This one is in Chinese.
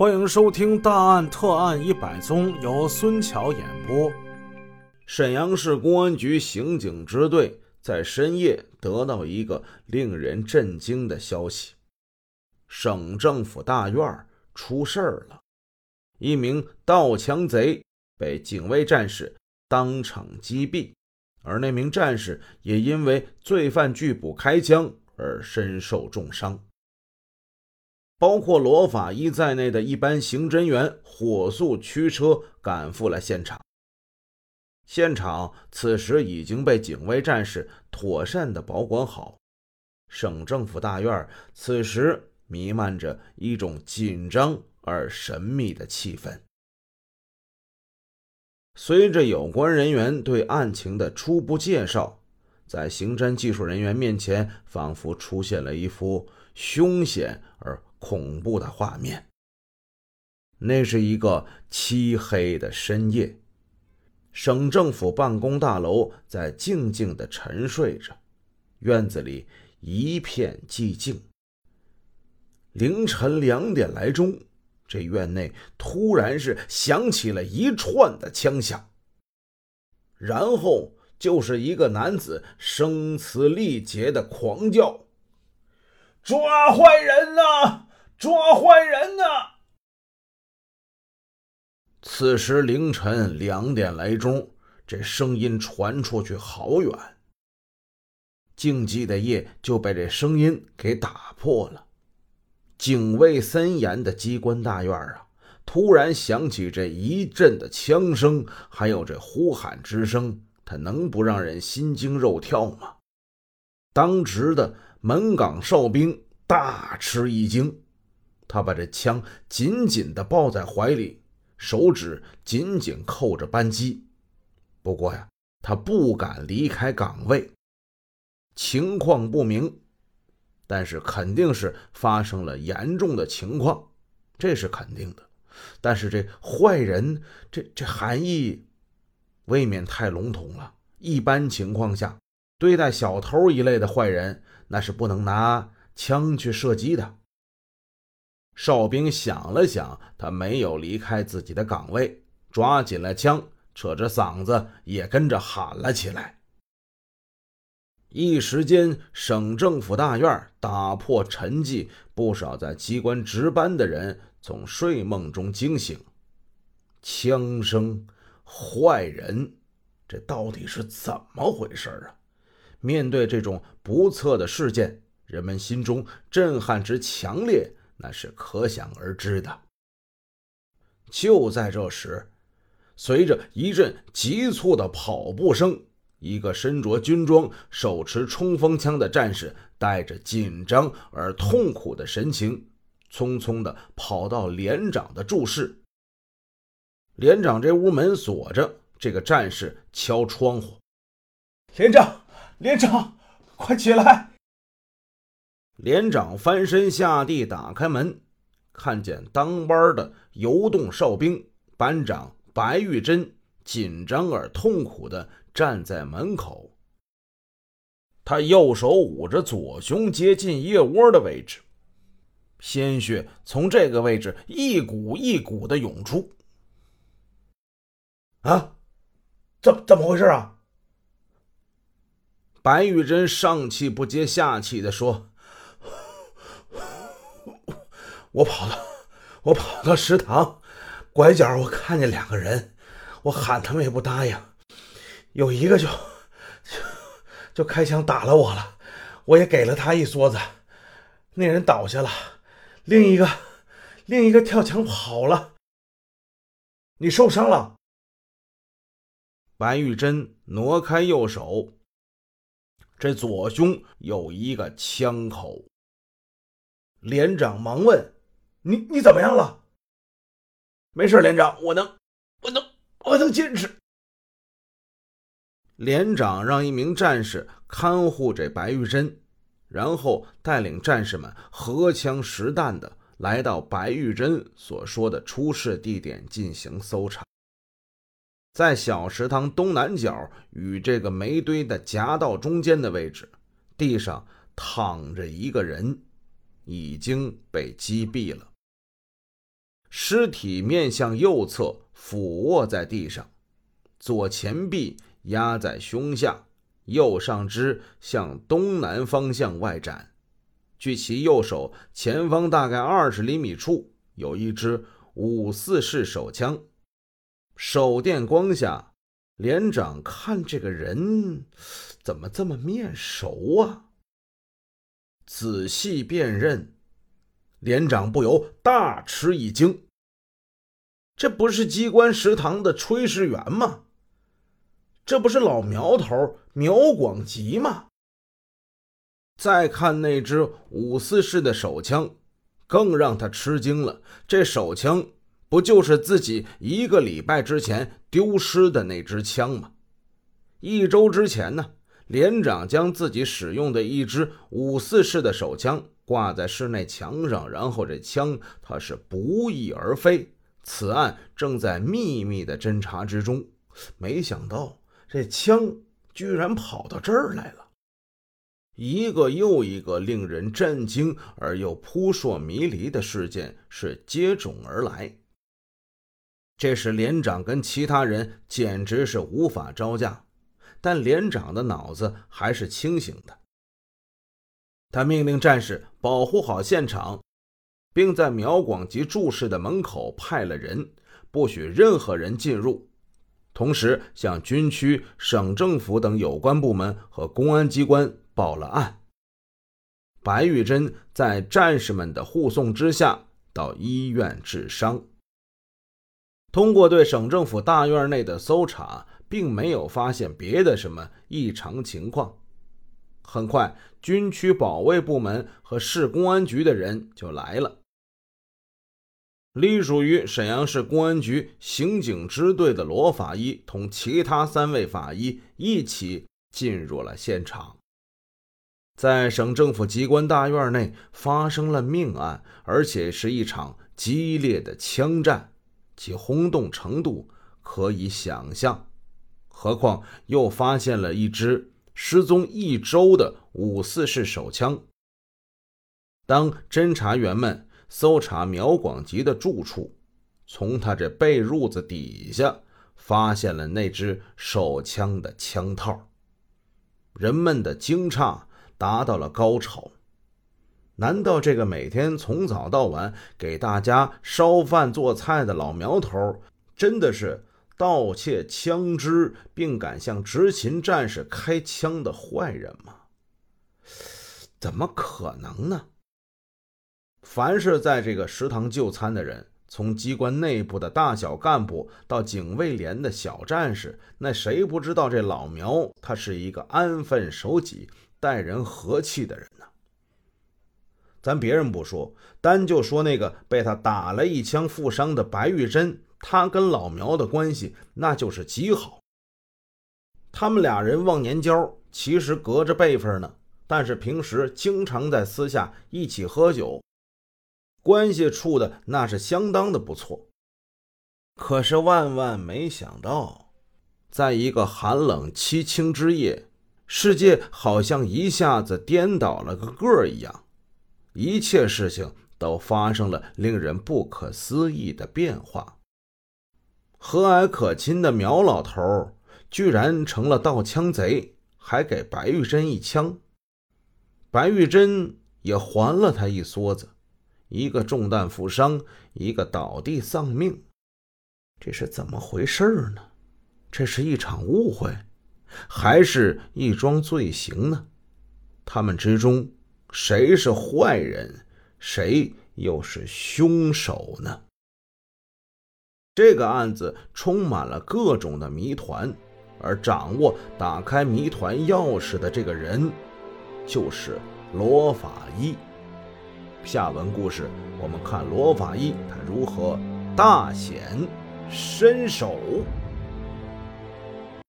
欢迎收听《大案特案100宗》，由孙巧演播。沈阳市公安局刑警支队在深夜得到一个令人震惊的消息：省政府大院出事了，一名盗抢贼被警卫战士当场击毙，而那名战士也因为罪犯拒捕开枪而身受重伤。包括罗法医在内的一班刑侦员火速驱车赶赴了现场。现场此时已经被警卫战士妥善地保管好，省政府大院此时弥漫着一种紧张而神秘的气氛。随着有关人员对案情的初步介绍，在刑侦技术人员面前仿佛出现了一幅凶险而恐怖的画面。那是一个漆黑的深夜，省政府办公大楼在静静地沉睡着，院子里一片寂静。凌晨2点来钟，这院内突然是响起了一串的枪响，然后就是一个男子声嘶力竭的狂叫：抓坏人啊！抓坏人啊！此时凌晨2点来钟，这声音传出去好远。静寂的夜就被这声音给打破了。警卫森严的机关大院啊，突然响起这一阵的枪声，还有这呼喊之声，它能不让人心惊肉跳吗？当值的门岗哨兵大吃一惊，他把这枪紧紧地抱在怀里，手指紧紧扣着扳机。不过呀，他不敢离开岗位。情况不明，但是肯定是发生了严重的情况，这是肯定的。但是这坏人这含义未免太笼统了。一般情况下，对待小偷一类的坏人，那是不能拿枪去射击的。哨兵想了想，他没有离开自己的岗位，抓紧了枪，扯着嗓子也跟着喊了起来。一时间，省政府大院打破沉寂，不少在机关值班的人从睡梦中惊醒。枪声、坏人，这到底是怎么回事啊？面对这种不测的事件，人们心中震撼之强烈，那是可想而知的。就在这时，随着一阵急促的跑步声，一个身着军装、手持冲锋枪的战士，带着紧张而痛苦的神情，匆匆地跑到连长的住室。连长这屋门锁着，这个战士敲窗户：连长，连长，快起来！连长翻身下地，打开门，看见当班的游动哨兵班长白玉珍紧张而痛苦地站在门口。他右手捂着左胸接近腋窝的位置，鲜血从这个位置一股一股地涌出。啊，怎么回事啊？白玉珍上气不接下气地说：我跑到食堂拐角，我看见两个人，我喊他们也不答应，有一个就开枪打了我了，我也给了他一梭子，那人倒下了，另一个跳墙跑了。你受伤了？白玉珍挪开右手，这左胸有一个枪口。连长忙问：你怎么样了？没事，连长，我能坚持。连长让一名战士看护这白玉珍，然后带领战士们荷枪实弹地来到白玉珍所说的出事地点进行搜查。在小食堂东南角与这个煤堆的夹道中间的位置，地上躺着一个人，已经被击毙了。尸体面向右侧俯卧在地上，左前臂压在胸下，右上肢向东南方向外展。据其右手前方大概20厘米处有一支544式手枪。手电光下，连长看这个人怎么这么面熟啊？仔细辨认，连长不由大吃一惊，这不是机关食堂的炊事员吗？这不是老苗头苗广吉吗？再看那支544式的手枪，更让他吃惊了，这手枪不就是自己1个礼拜之前丢失的那支枪吗？1周之前呢，连长将自己使用的一支544式的手枪挂在室内墙上，然后这枪它是不翼而飞，此案正在秘密的侦查之中，没想到这枪居然跑到这儿来了。一个又一个令人震惊而又扑朔迷离的事件是接踵而来，这时连长跟其他人简直是无法招架，但连长的脑子还是清醒的。他命令战士保护好现场，并在苗广吉住室的门口派了人，不许任何人进入，同时向军区、省政府等有关部门和公安机关报了案。白玉珍在战士们的护送之下到医院治伤。通过对省政府大院内的搜查，并没有发现别的什么异常情况。很快，军区保卫部门和市公安局的人就来了。隶属于沈阳市公安局刑警支队的罗法医同其他3位法医一起进入了现场。在省政府机关大院内发生了命案，而且是一场激烈的枪战。其轰动程度可以想象，何况又发现了一支失踪1周的544式手枪。当侦查员们搜查苗广吉的住处，从他这被褥子底下发现了那支手枪的枪套，人们的惊诧达到了高潮。难道这个每天从早到晚给大家烧饭做菜的老苗头，真的是盗窃枪支并敢向执勤战士开枪的坏人吗？怎么可能呢？凡是在这个食堂就餐的人，从机关内部的大小干部到警卫连的小战士，那谁不知道这老苗他是一个安分守己、待人和气的人呢？咱别人不说，单就说那个被他打了一枪负伤的白玉珍，他跟老苗的关系那就是极好。他们俩人忘年交，其实隔着辈分呢，但是平时经常在私下一起喝酒，关系处的那是相当的不错。可是万万没想到，在一个寒冷凄清之夜，世界好像一下子颠倒了个一样，一切事情都发生了令人不可思议的变化。和蔼可亲的苗老头居然成了盗枪贼，还给白玉珍一枪，白玉珍也还了他一梭子，一个中弹负伤，一个倒地丧命。这是怎么回事呢？这是一场误会，还是一桩罪行呢？他们之中谁是坏人，谁又是凶手呢？这个案子充满了各种的谜团，而掌握打开谜团钥匙的这个人就是罗法医。下文故事我们看罗法医他如何大显身手。